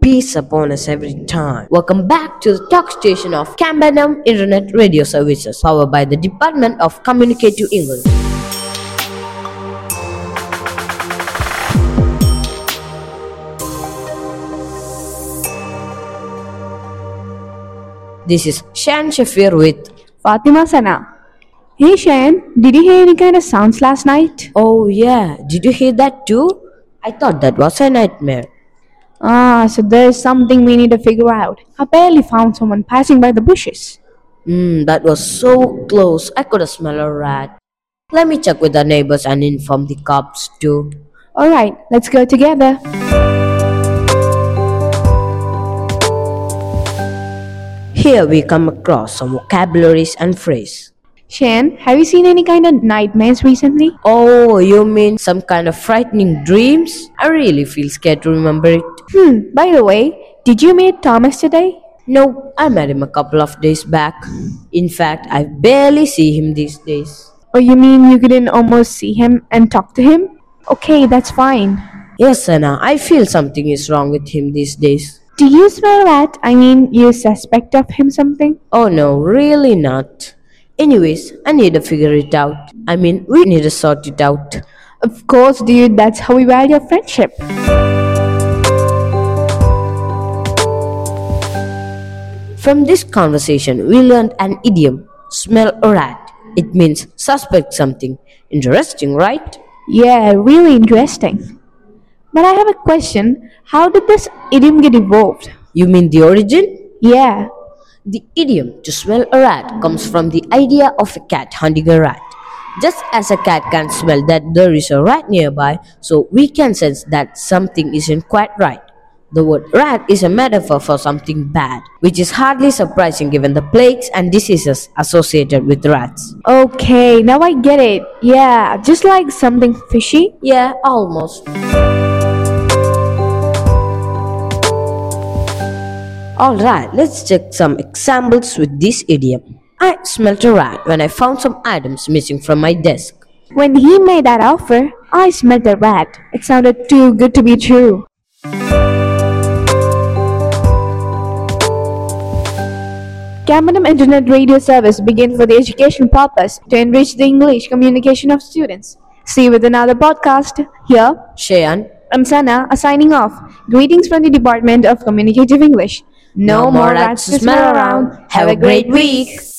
Peace upon us every time. Welcome back to the talk station of Kambanam Internet Radio Services, powered by the Department of Communicative English. This is Shan Shafir with Fatima Sana. Hey Shan, did you hear any kind of sounds last night? Oh yeah, did you hear that too? I thought that was a nightmare. So there's something we need to figure out. I barely found someone passing by the bushes. That was so close. I could have smelled a rat. Let me check with the neighbors and inform the cops too. Alright, let's go together. Here we come across some vocabularies and phrases. Shan, have you seen any kind of nightmares recently? Oh, you mean some kind of frightening dreams? I really feel scared to remember it. By the way, did you meet Thomas today? No, I met him a couple of days back. In fact, I barely see him these days. Oh, you mean you couldn't almost see him and talk to him? Okay, that's fine. Yes, Anna, I feel something is wrong with him these days. Do you smell that? I mean, you suspect of him something? Oh no, really not. Anyways, I need to figure it out. I mean, we need to sort it out. Of course, dude. That's how we value your friendship. From this conversation, we learned an idiom, smell a rat. It means suspect something. Interesting, right? Yeah, really interesting. But I have a question. How did this idiom get evolved? You mean the origin? Yeah. The idiom to smell a rat comes from the idea of a cat hunting a rat. Just as a cat can smell that there is a rat nearby, so we can sense that something isn't quite right. The word rat is a metaphor for something bad, which is hardly surprising given the plagues and diseases associated with rats. Okay, now I get it. Yeah, just like something fishy? Yeah, almost. Alright, let's check some examples with this idiom. I smelt a rat when I found some items missing from my desk. When he made that offer, I smelt a rat. It sounded too good to be true. Kambanam Internet Radio Service begins for the educational purpose to enrich the English communication of students. See you with another podcast. Here, Shayan, I'm Sana, are signing off. Greetings from the Department of Communicative English. No more rats to smell around. Have a great week.